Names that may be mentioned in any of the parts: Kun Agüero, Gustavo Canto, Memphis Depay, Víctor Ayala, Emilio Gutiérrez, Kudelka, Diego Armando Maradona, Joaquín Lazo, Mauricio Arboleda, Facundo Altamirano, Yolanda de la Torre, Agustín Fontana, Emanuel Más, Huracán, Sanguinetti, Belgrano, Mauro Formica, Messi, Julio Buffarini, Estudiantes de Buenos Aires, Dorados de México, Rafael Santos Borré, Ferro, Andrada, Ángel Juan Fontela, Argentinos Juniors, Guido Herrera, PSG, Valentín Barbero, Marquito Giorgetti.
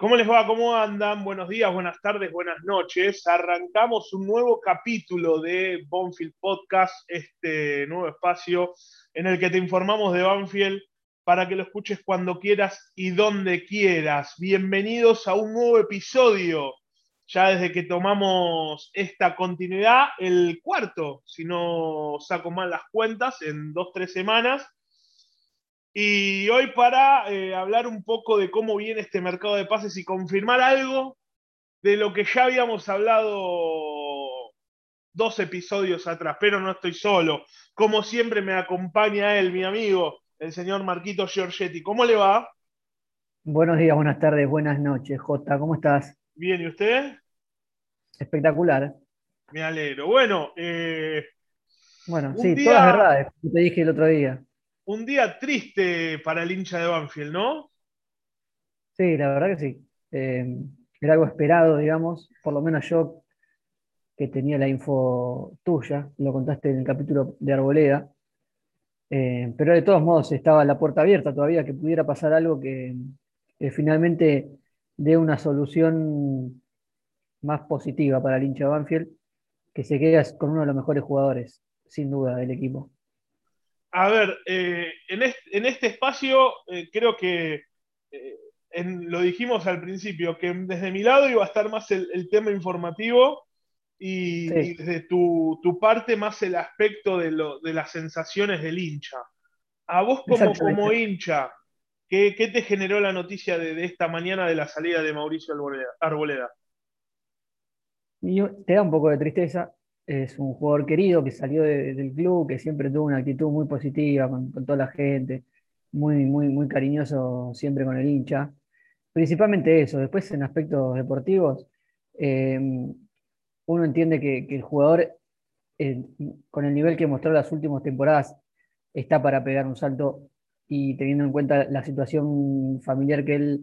¿Cómo les va? ¿Cómo andan? Buenos días, buenas tardes, buenas noches. Arrancamos un nuevo capítulo de Banfield Podcast, este nuevo espacio en el que te informamos de Banfield para que lo escuches cuando quieras y donde quieras. Bienvenidos a un nuevo episodio, ya desde que tomamos esta continuidad, el cuarto, si no saco mal las cuentas, en 2-3 semanas. Y hoy para hablar un poco de cómo viene este mercado de pases y confirmar algo de lo que ya habíamos hablado 2 episodios atrás, pero no estoy solo. Como siempre me acompaña él, mi amigo, el señor Marquito Giorgetti. ¿Cómo le va? Buenos días, buenas tardes, buenas noches, Jota. ¿Cómo estás? Bien, ¿y usted? Espectacular. Me alegro. Bueno, sí, día... todas verdades, como te dije el otro día. Un día triste para el hincha de Banfield, ¿no? Sí, la verdad que sí. Era algo esperado, digamos. Por lo menos yo, que tenía la info tuya, lo contaste en el capítulo de Arboleda. Pero de todos modos estaba la puerta abierta todavía, que pudiera pasar algo que finalmente dé una solución más positiva para el hincha de Banfield, que se quede con uno de los mejores jugadores, sin duda, del equipo. A ver, en este espacio creo que, lo dijimos al principio, que desde mi lado iba a estar más el tema informativo y, sí, y desde tu parte más el aspecto de las sensaciones del hincha. A vos como hincha, ¿qué te generó la noticia de esta mañana de la salida de Mauricio Arboleda? Te da un poco de tristeza. Es un jugador querido que salió del club, que siempre tuvo una actitud muy positiva con toda la gente, muy, muy, muy cariñoso siempre con el hincha. Principalmente eso. Después en aspectos deportivos, uno entiende que el jugador, con el nivel que mostró las últimas temporadas, está para pegar un salto, y teniendo en cuenta la situación familiar que él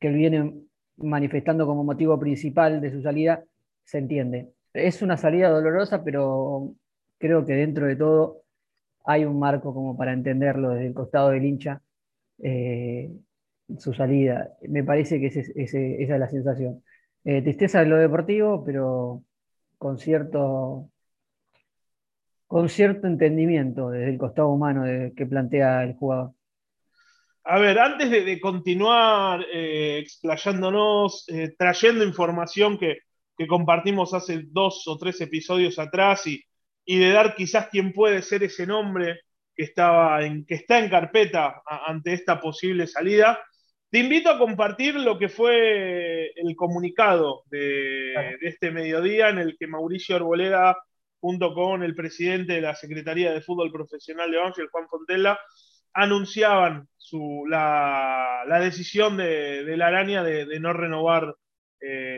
viene manifestando como motivo principal de su salida, se entiende. Es una salida dolorosa, pero creo que dentro de todo hay un marco como para entenderlo desde el costado del hincha, su salida. Me parece que esa es la sensación. Tristeza de lo deportivo, pero con cierto entendimiento desde el costado humano que plantea el jugador. A ver, antes de continuar explayándonos, trayendo información que compartimos hace 2 o 3 episodios atrás y de dar quizás quién puede ser ese nombre que está en carpeta ante esta posible salida, te invito a compartir lo que fue el comunicado de este mediodía en el que Mauricio Arboleda, junto con el presidente de la Secretaría de Fútbol Profesional de Ángel Juan Fontela, anunciaban la decisión de la araña de no renovar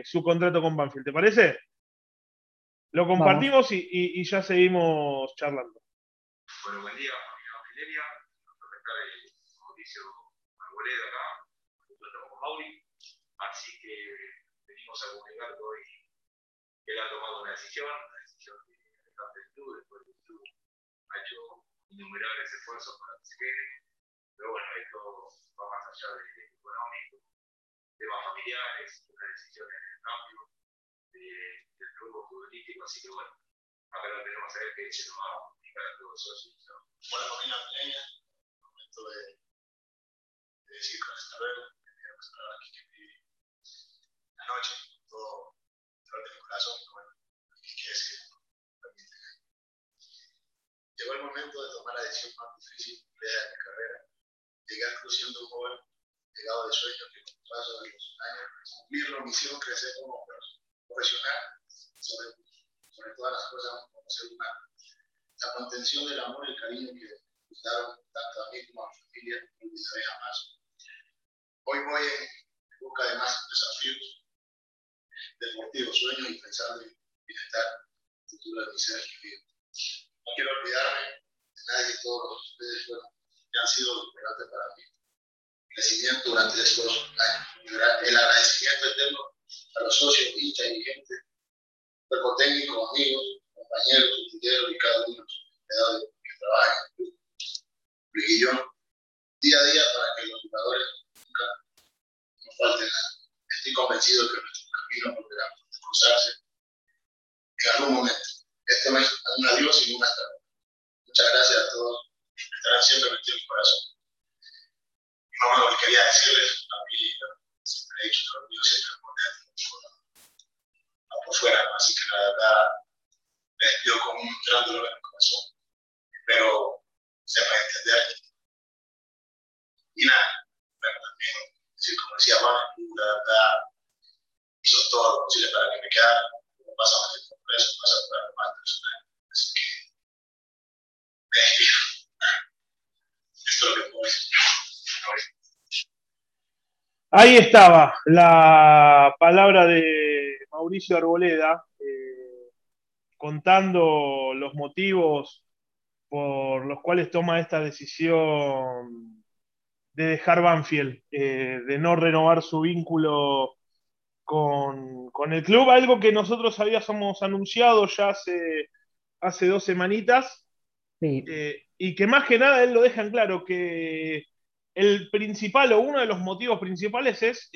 su contrato con Banfield. ¿Te parece? Lo compartimos y ya seguimos charlando. Bueno, buen día, amiga Fidelia. Mauricio Arboleda acá, junto con Mauri. Así que venimos a comunicar hoy que él ha tomado una decisión que el club, después del club, ha hecho innumerables esfuerzos para que se quede. Pero bueno, esto va más allá de económico, temas familiares, una decisión en el cambio del grupo político, así que bueno, acá lo tenemos a ver que se nos va a comunicar a todos los socios. Bueno, familia Mileña, el momento de decir con esta vez, que tenemos que hablar aquí, que viví la noche, todo fuerte de corazón, bueno, que es permite. Llegó el momento de tomar la decisión más difícil de mi carrera, llegar siendo joven, llegado de sueño que con el paso de los años cumplir la misión, crecer como profesional, sobre todas las cosas como ser humano. La contención del amor y el cariño que daban tanto a mí como a mi familia, no olvidaré jamás. Hoy voy en busca de más desafíos deportivos, sueños y pensando en bienestar futuro de mi ser querido. No quiero olvidarme de nadie, todos ustedes que han sido importantes para mí. Durante estos años, el agradecimiento eterno a los socios, hinchas y dirigentes, cuerpo técnico, amigos, compañeros, tutilleros y cada uno de los empleados que trabajan en el club, briguillón, día a día para que los jugadores nunca nos falten nada. Este estoy convencido de que nuestros caminos volverán a cruzarse en algún momento. Este no es un adiós y un hasta luego. Muchas gracias a todos. Estarán siempre metidos en mi corazón. Y más bueno, lo que quería decirles, a mí siempre he dicho que los míos siempre por dentro, no por fuera. Así que la verdad me despido con un gran dolor en el corazón. Espero sepan entender. Y nada, bueno, también, decir, como decía Juan, la verdad hizo todo lo posible para que me quedara. No pasa más el Congreso, pasa por algo más personal. Así que me despido. Esto es lo que puedo decir. Ahí estaba la palabra de Mauricio Arboleda contando los motivos por los cuales toma esta decisión de dejar Banfield, de no renovar su vínculo con el club, algo que nosotros habíamos anunciado ya hace 2 semanitas, sí. Y que más que nada él lo deja en claro, que el principal o uno de los motivos principales es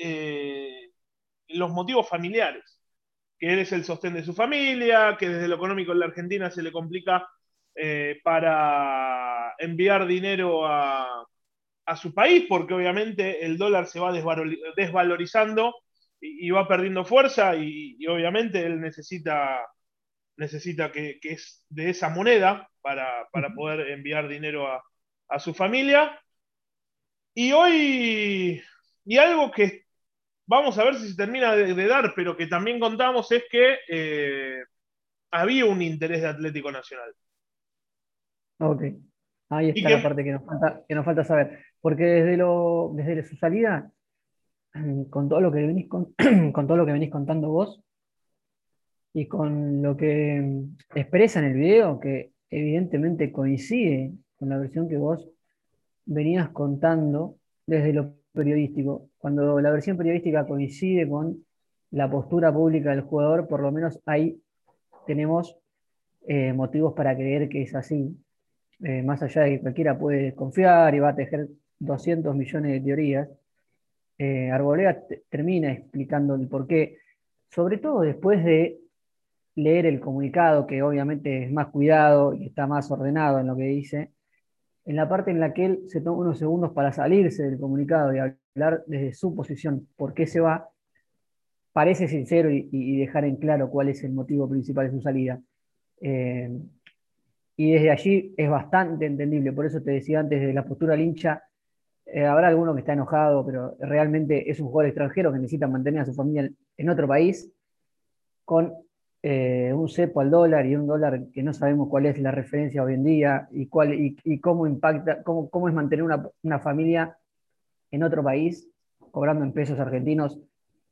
los motivos familiares, que él es el sostén de su familia, que desde lo económico en la Argentina se le complica para enviar dinero a su país, porque obviamente el dólar se va desvalorizando y va perdiendo fuerza y obviamente él necesita que es de esa moneda para poder enviar dinero a su familia. Y hoy, y algo que vamos a ver si se termina de dar, pero que también contamos, es que había un interés de Atlético Nacional. Ok, ahí está la parte que nos falta saber. Porque desde su salida, con todo lo que venís contando vos, y con lo que expresa en el video, que evidentemente coincide con la versión que vos venías contando desde lo periodístico, cuando la versión periodística coincide con la postura pública del jugador, por lo menos ahí tenemos motivos para creer que es así, más allá de que cualquiera puede desconfiar y va a tejer 200 millones de teorías. Arboleda termina explicando el porqué, sobre todo después de leer el comunicado, que obviamente es más cuidado y está más ordenado en lo que dice, en la parte en la que él se toma unos segundos para salirse del comunicado y hablar desde su posición por qué se va, parece sincero y dejar en claro cuál es el motivo principal de su salida. Y desde allí es bastante entendible, por eso te decía antes, desde la postura del hincha, habrá alguno que está enojado, pero realmente es un jugador extranjero que necesita mantener a su familia en otro país, con un cepo al dólar y un dólar que no sabemos cuál es la referencia hoy en día y cómo impacta, cómo es mantener una familia en otro país cobrando en pesos argentinos.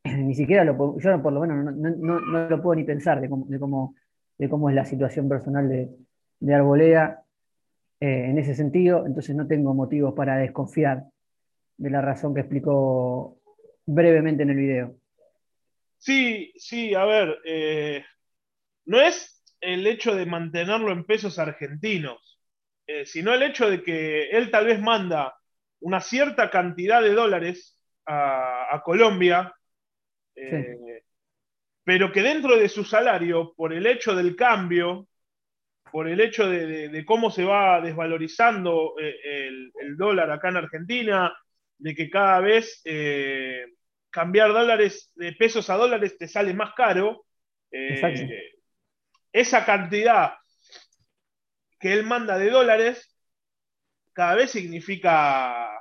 Ni siquiera yo por lo menos no lo puedo ni pensar de cómo es la situación personal de Arboleda en ese sentido. Entonces no tengo motivos para desconfiar de la razón que explicó brevemente en el video. Sí, a ver, no es el hecho de mantenerlo en pesos argentinos, sino el hecho de que él tal vez manda una cierta cantidad de dólares a Colombia, sí. Pero que dentro de su salario, por el hecho del cambio, por el hecho de cómo se va desvalorizando el dólar acá en Argentina, de que cada vez cambiar dólares de pesos a dólares te sale más caro, esa cantidad que él manda de dólares cada vez significa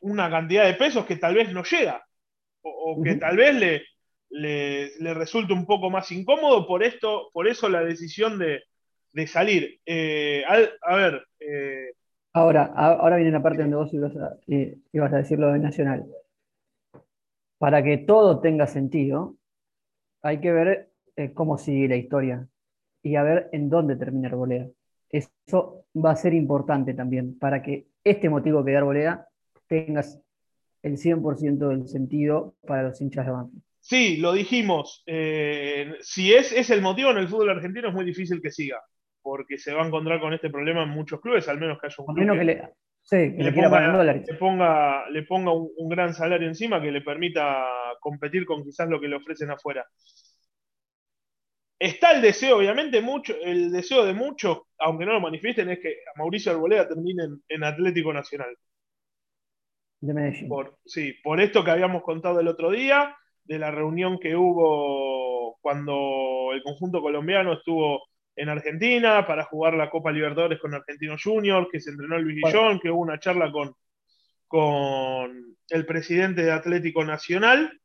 una cantidad de pesos que tal vez no llega, o que tal vez le resulta un poco más incómodo, por eso la decisión de salir. A ver... Ahora viene la parte donde vos ibas a decir lo de Nacional. Para que todo tenga sentido, hay que ver cómo sigue la historia y a ver en dónde termina Arboleda. Eso va a ser importante también, para que este motivo que da Arboleda tenga el 100% del sentido para los hinchas de Banfield. Sí, lo dijimos. Si es el motivo, en el fútbol argentino es muy difícil que siga, porque se va a encontrar con este problema en muchos clubes, al menos que haya un club. Sí, que le quiera pagar dólares. Le ponga un gran salario encima que le permita competir con quizás lo que le ofrecen afuera. Está el deseo, obviamente, el deseo de muchos, aunque no lo manifiesten, es que Mauricio Arboleda termine en Atlético Nacional. De Medellín. Por esto que habíamos contado el otro día, de la reunión que hubo cuando el conjunto colombiano estuvo en Argentina para jugar la Copa Libertadores con Argentinos Juniors, que se entrenó Luis Guillón, que hubo una charla con el presidente de Atlético Nacional.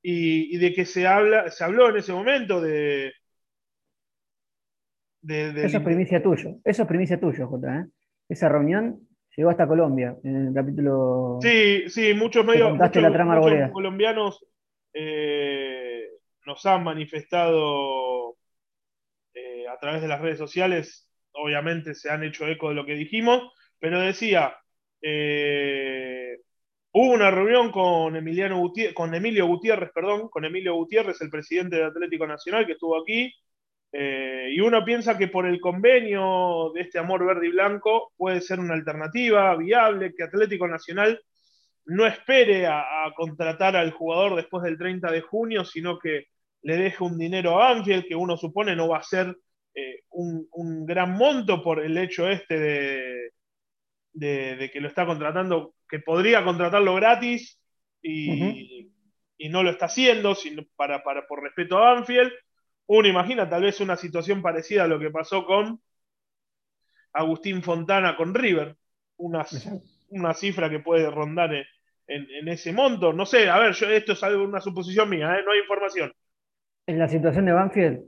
Y de que se habló en ese momento de eso es primicia tuya. Eso es primicia tuya, Jota, ¿eh? Esa reunión llegó hasta Colombia en el capítulo. Sí, muchos colombianos nos han manifestado a través de las redes sociales. Obviamente se han hecho eco de lo que dijimos, pero decía. Hubo una reunión con Emilio Gutiérrez, el presidente de Atlético Nacional, que estuvo aquí, y uno piensa que por el convenio de este amor verde y blanco puede ser una alternativa viable, que Atlético Nacional no espere a contratar al jugador después del 30 de junio, sino que le deje un dinero a Banfield, que uno supone no va a ser un gran monto por el hecho este de que lo está contratando, que podría contratarlo gratis y no lo está haciendo sino por respeto a Banfield. Uno imagina tal vez una situación parecida a lo que pasó con Agustín Fontana con River, una cifra que puede rondar en ese monto. No sé, a ver, esto es algo, una suposición mía, no hay información. ¿En la situación de Banfield?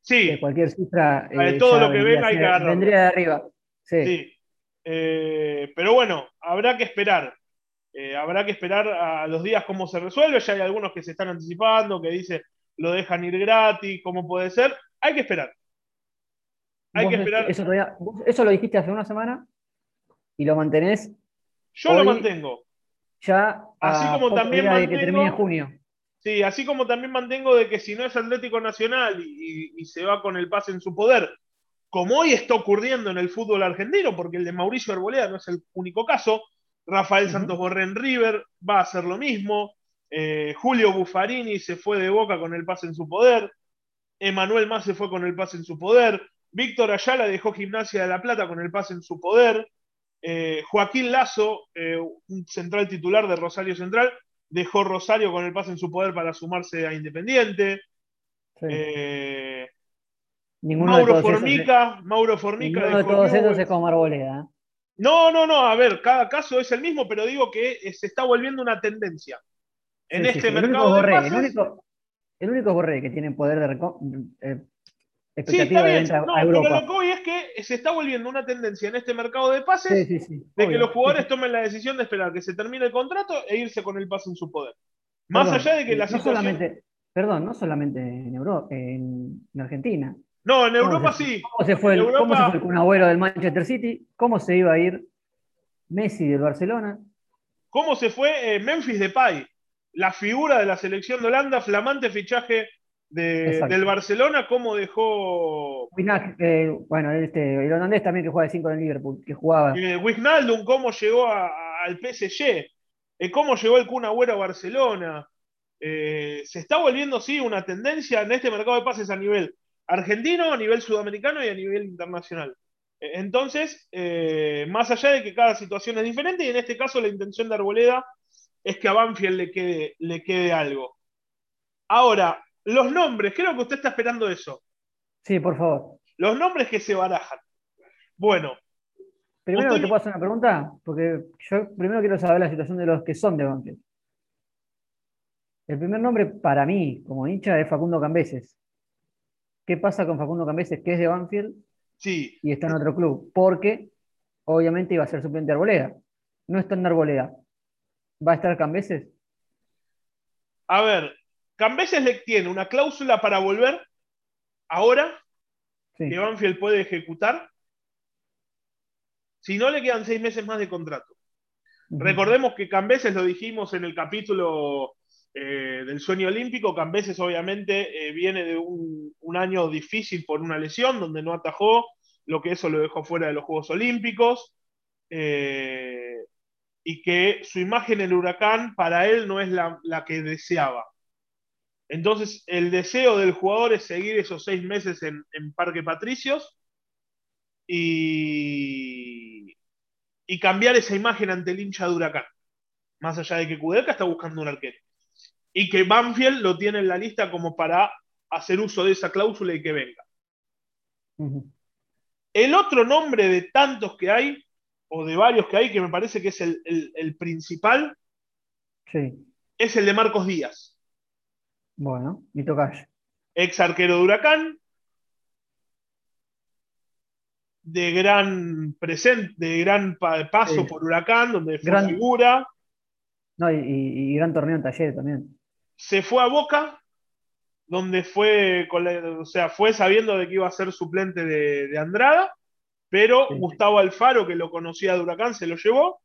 Sí. De cualquier cifra. Todo lo que venga hay que agarrar. Vendría de arriba. Sí. Pero bueno, habrá que esperar. A los días cómo se resuelve. Ya hay algunos que se están anticipando, que dicen lo dejan ir gratis, cómo puede ser. Hay que esperar. Eso lo dijiste hace una semana y lo mantenés. Yo hoy, lo mantengo. Ya así como también mantengo de que termine junio. Sí, así como también mantengo de que si no es Atlético Nacional y se va con el pase en su poder, como hoy está ocurriendo en el fútbol argentino, porque el de Mauricio Arboleda no es el único caso, Rafael Santos Borrén River va a hacer lo mismo, Julio Buffarini se fue de Boca con el pase en su poder, Emanuel Más se fue con el pase en su poder, Víctor Ayala dejó Gimnasia de La Plata con el pase en su poder, Joaquín Lazo, un central titular de Rosario Central, dejó Rosario con el pase en su poder para sumarse a Independiente. Sí. Mauro Formica. Ninguno de todos esos es como Arboleda. No, a ver, cada caso es el mismo, pero digo que se está volviendo una tendencia. En este mercado de pases... El único Borré que tiene poder de expectativa de entrar a Europa. Pero lo que voy es que se está volviendo una tendencia en este mercado de pases de que los jugadores tomen la decisión de esperar que se termine el contrato e irse con el pase en su poder. Perdón, no solamente en Europa, en Argentina. No, en Europa sí. ¿Cómo se fue el Kun Agüero del Manchester City? ¿Cómo se iba a ir Messi del Barcelona? ¿Cómo se fue Memphis Depay? La figura de la selección de Holanda, flamante fichaje del Barcelona. ¿Cómo dejó? El holandés también que juega de 5 en el Liverpool, que jugaba. Wignaldo, ¿cómo llegó al PSG? ¿Cómo llegó el Kun Agüero a Barcelona? Se está volviendo, sí, una tendencia en este mercado de pases a nivel argentino, a nivel sudamericano y a nivel internacional. Entonces, más allá de que cada situación es diferente, y en este caso la intención de Arboleda es que a Banfield le quede algo. Ahora, los nombres, creo que usted está esperando eso. Sí, por favor. Los nombres que se barajan. Bueno. Primero te puedo hacer una pregunta, porque yo primero quiero saber la situación de los que son de Banfield. El primer nombre para mí, como hincha, es Facundo Cambeses. ¿Qué pasa con Facundo Cambeses, que es de Banfield y está en otro club? Porque, obviamente, iba a ser suplente de Arboleda. No está en Arboleda. ¿Va a estar Cambeses? A ver, Cambeses le tiene una cláusula para volver ahora que Banfield puede ejecutar si no le quedan 6 meses más de contrato. Recordemos que Cambeses, lo dijimos en el capítulo... del sueño olímpico, Cambeses obviamente viene de un año difícil por una lesión donde no atajó, lo que eso lo dejó fuera de los Juegos Olímpicos. y que su imagen en el Huracán para él no es la que deseaba. Entonces el deseo del jugador es seguir esos 6 meses en Parque Patricios y cambiar esa imagen ante el hincha de Huracán, más allá de que Kudelka está buscando un arquero y que Banfield lo tiene en la lista como para hacer uso de esa cláusula y que venga. Uh-huh. El otro nombre de tantos que hay, o de varios que hay, que me parece que es el principal, sí, es el de Marcos Díaz. Bueno, me tocas. Ex arquero de Huracán, de gran presente, de gran paso por Huracán, donde fue gran figura. No, y gran torneo en Talleres también. Se fue a Boca, donde fue fue sabiendo de que iba a ser suplente de Andrada, pero sí, Gustavo Alfaro, que lo conocía de Huracán, se lo llevó.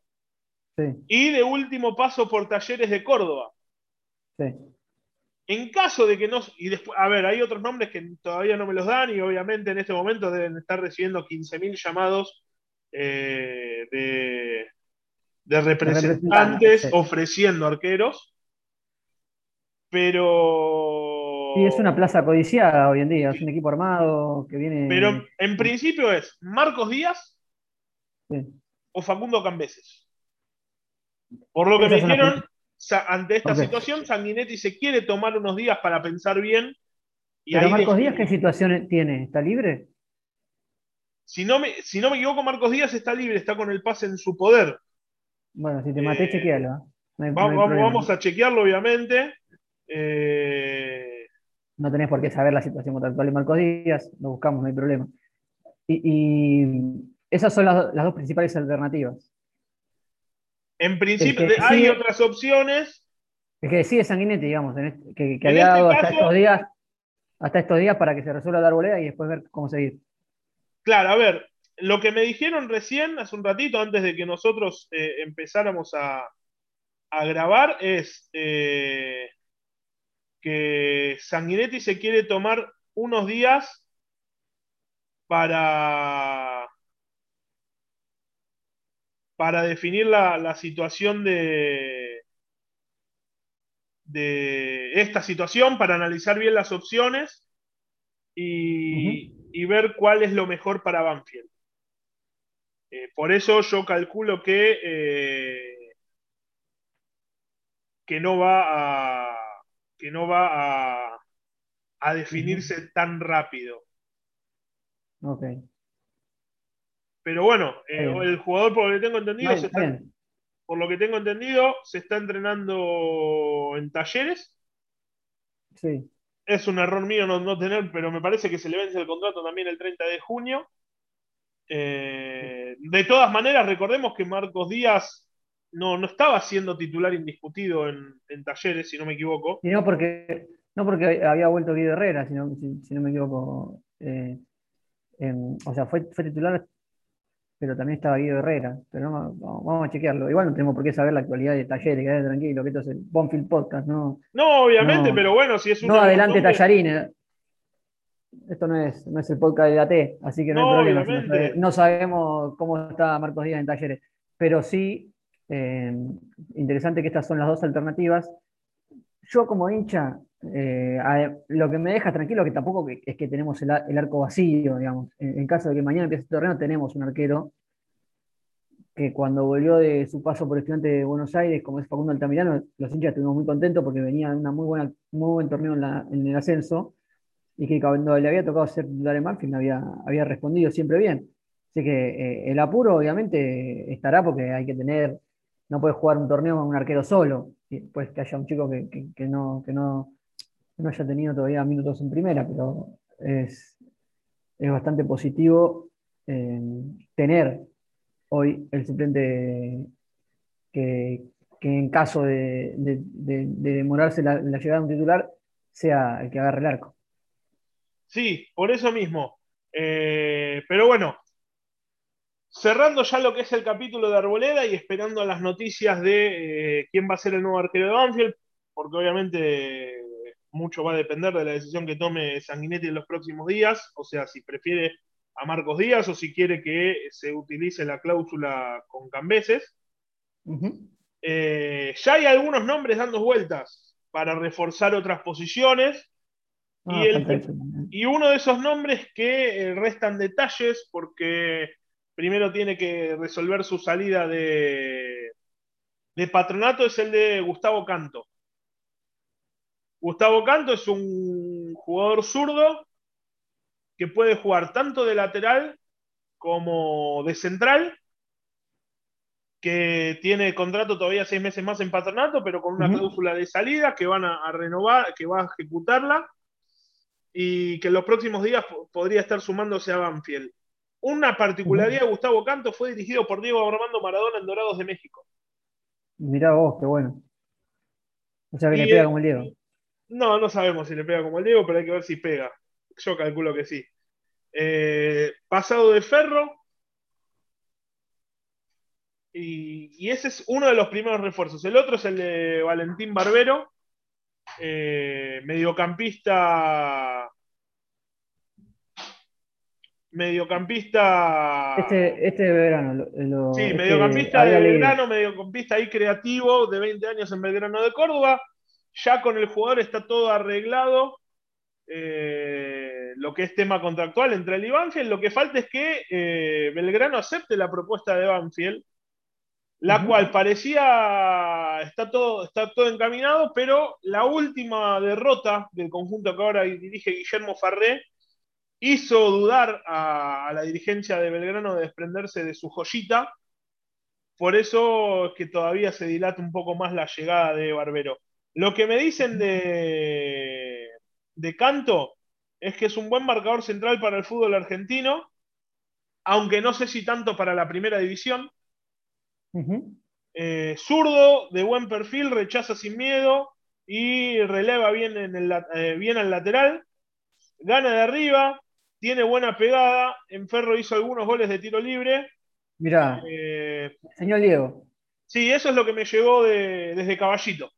Sí. Y de último paso por Talleres de Córdoba. Sí. En caso de que no... Y después, a ver, hay otros nombres que todavía no me los dan y obviamente en este momento deben estar recibiendo 15.000 llamados de representantes, sí, ofreciendo arqueros. Pero... Sí, es una plaza codiciada hoy en día, es un equipo armado que viene... Pero en principio es Marcos Díaz, sí, o Facundo Cambeses. Por lo que me dijeron... Ante esta situación, Sanguinetti se quiere tomar unos días para pensar bien. Y ¿pero ahí Marcos Díaz qué situación tiene? ¿Está libre? Si no me equivoco, Marcos Díaz está libre, está con el pase en su poder. Bueno, si te maté, chequealo. No hay vamos a chequearlo, obviamente. No tenés por qué saber la situación contractual de Marcos Díaz, lo buscamos, no hay problema. Y esas son las dos principales alternativas. En principio hay otras opciones. El que decide Sanguinetti, digamos, que había dado hasta estos días para que se resuelva la Arboleda y después ver cómo seguir. Claro, a ver, lo que me dijeron recién, hace un ratito, antes de que nosotros empezáramos a grabar, es que Sanguinetti se quiere tomar unos días para definir la situación de esta situación, para analizar bien las opciones y ver cuál es lo mejor para Banfield. Por eso yo calculo que no va a definirse tan rápido. Ok. Pero bueno, el jugador, por lo que tengo entendido, se está entrenando en Talleres. Sí. Es un error mío no tener, pero me parece que se le vence el contrato también el 30 de junio. De todas maneras, recordemos que Marcos Díaz no estaba siendo titular indiscutido en Talleres, si no me equivoco. Y no porque había vuelto Guido Herrera, si no me equivoco. Fue titular, pero también estaba Guido Herrera, pero no, vamos a chequearlo. Igual no tenemos por qué saber la actualidad de Talleres, quedate tranquilo, que esto es el Banfield Podcast, ¿no? No, obviamente, no, pero bueno, si es un... No, adelante Tallarines. Esto no es el podcast de AT, así que no hay problema. Obviamente. No sabemos cómo está Marcos Díaz en Talleres, pero sí, interesante que estas son las dos alternativas. Yo como hincha, lo que me deja tranquilo que tampoco es que tenemos el arco vacío, digamos. En caso de que mañana empiece el torneo, tenemos un arquero que cuando volvió de su paso por Estudiantes de Buenos Aires, como es Facundo Altamirano, los hinchas estuvimos muy contentos porque venía de un muy buen torneo en el ascenso, y que cuando le había tocado ser titular en Banfield había respondido siempre bien. Así que el apuro obviamente estará, porque hay que tener, no puede jugar un torneo con un arquero solo, pues que haya un chico que no haya tenido todavía minutos en primera, pero es bastante positivo tener hoy el suplente que en caso de demorarse la llegada de un titular, sea el que agarre el arco. Sí, por eso mismo. Pero bueno, cerrando ya lo que es el capítulo de Arboleda y esperando las noticias de quién va a ser el nuevo arquero de Banfield, porque obviamente... mucho va a depender de la decisión que tome Sanguinetti en los próximos días, o sea, si prefiere a Marcos Díaz, o si quiere que se utilice la cláusula con Cambeses. Uh-huh. Ya hay algunos nombres dando vueltas para reforzar otras posiciones. Y uno de esos nombres que restan detalles porque primero tiene que resolver su salida de Patronato es el de Gustavo Canto. Gustavo Canto es un jugador zurdo que puede jugar tanto de lateral como de central, que tiene contrato todavía 6 meses más en Patronato, pero con una uh-huh. cláusula de salida que van a renovar, que va a ejecutarla, y que en los próximos días podría estar sumándose a Banfield. Una particularidad de Gustavo Canto: fue dirigido por Diego Armando Maradona en Dorados de México. Mirá vos, qué bueno. O sea que le pega como el Diego. No, no sabemos si le pega como el Diego, pero hay que ver si pega. Yo calculo que sí. Pasado de Ferro. Y ese es uno de los primeros refuerzos. El otro es el de Valentín Barbero, mediocampista. Este de Belgrano. Mediocampista de Belgrano, mediocampista ahí creativo, de 20 años en Belgrano de Córdoba. Ya con el jugador está todo arreglado, lo que es tema contractual entre él y Banfield. Lo que falta es que Belgrano acepte la propuesta de Banfield, la uh-huh. cual parecía está todo encaminado, pero la última derrota del conjunto que ahora dirige Guillermo Farré hizo dudar a la dirigencia de Belgrano de desprenderse de su joyita. Por eso es que todavía se dilata un poco más la llegada de Barbero. Lo que me dicen de Canto es que es un buen marcador central para el fútbol argentino, aunque no sé si tanto para la primera división. Uh-huh. Zurdo, de buen perfil, rechaza sin miedo y releva bien, bien al lateral, gana de arriba, tiene buena pegada. En Ferro hizo algunos goles de tiro libre. Mirá, señor Diego. Sí, eso es lo que me llegó desde Caballito,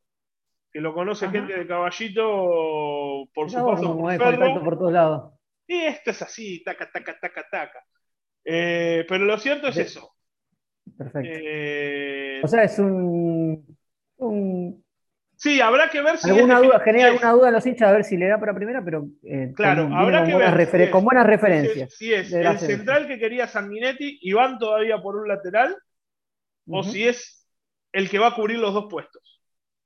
que lo conoce Ajá. gente de Caballito por su paso por Ferro. Por todos lados. Y esto es así, taca. Pero lo cierto es eso. Perfecto. O sea, es un... Sí, habrá que ver si... genera alguna duda en los hinchas, a ver si le da para primera, pero... claro, habrá que ver. Con buenas referencias. Si es el central que quería Sanguinetti y van todavía por un lateral, uh-huh. o si es el que va a cubrir los dos puestos.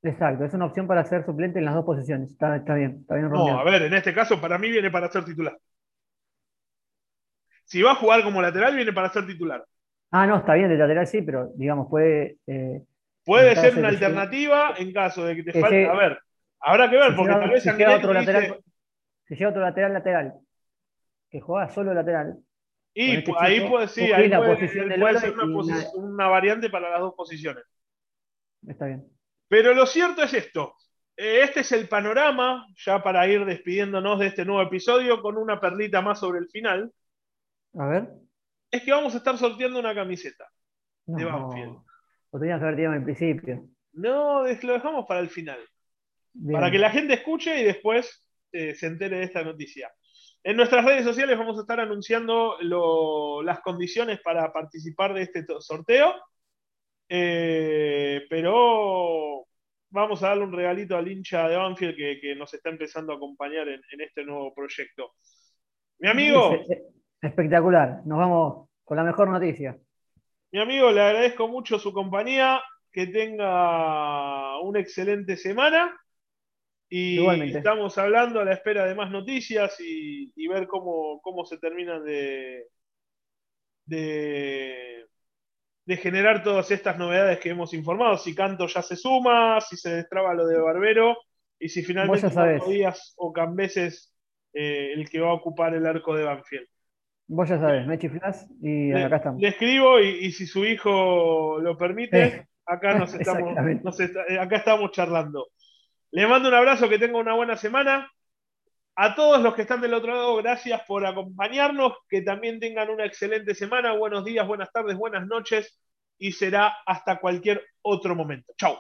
Exacto, es una opción para ser suplente en las dos posiciones. Está bien rodeado. No, a ver, en este caso para mí viene para ser titular. Si va a jugar como lateral, viene para ser titular. Ah, no, está bien, de lateral sí, pero digamos, puede... puede ser una alternativa en caso de que te falte... A ver, habrá que ver, porque tal vez... Si llega otro lateral, que juega solo lateral... Y ahí puede ser una variante para las dos posiciones. Está bien. Pero lo cierto es esto. Este es el panorama, ya para ir despidiéndonos de este nuevo episodio, con una perlita más sobre el final. A ver... Es que vamos a estar sorteando una camiseta de Banfield. Lo tenías que haber tirado en principio. No, lo dejamos para el final. Bien. Para que la gente escuche y después se entere de esta noticia. En nuestras redes sociales vamos a estar anunciando las condiciones para participar de este sorteo. Pero vamos a darle un regalito al hincha de Banfield que nos está empezando a acompañar en este nuevo proyecto. Mi amigo... Espectacular, nos vamos con la mejor noticia. Mi amigo, le agradezco mucho su compañía, que tenga una excelente semana y Igualmente. Estamos hablando a la espera de más noticias y ver cómo se terminan de generar todas estas novedades que hemos informado, si Canto ya se suma, si se destraba lo de Barbero y si finalmente Díaz o Cambeses el que va a ocupar el arco de Banfield. Vos ya sabés, me chiflás y acá estamos. Le escribo y si su hijo lo permite, acá acá estamos charlando. Le mando un abrazo, que tenga una buena semana. A todos los que están del otro lado, gracias por acompañarnos, que también tengan una excelente semana. Buenos días, buenas tardes, buenas noches y será hasta cualquier otro momento. Chau.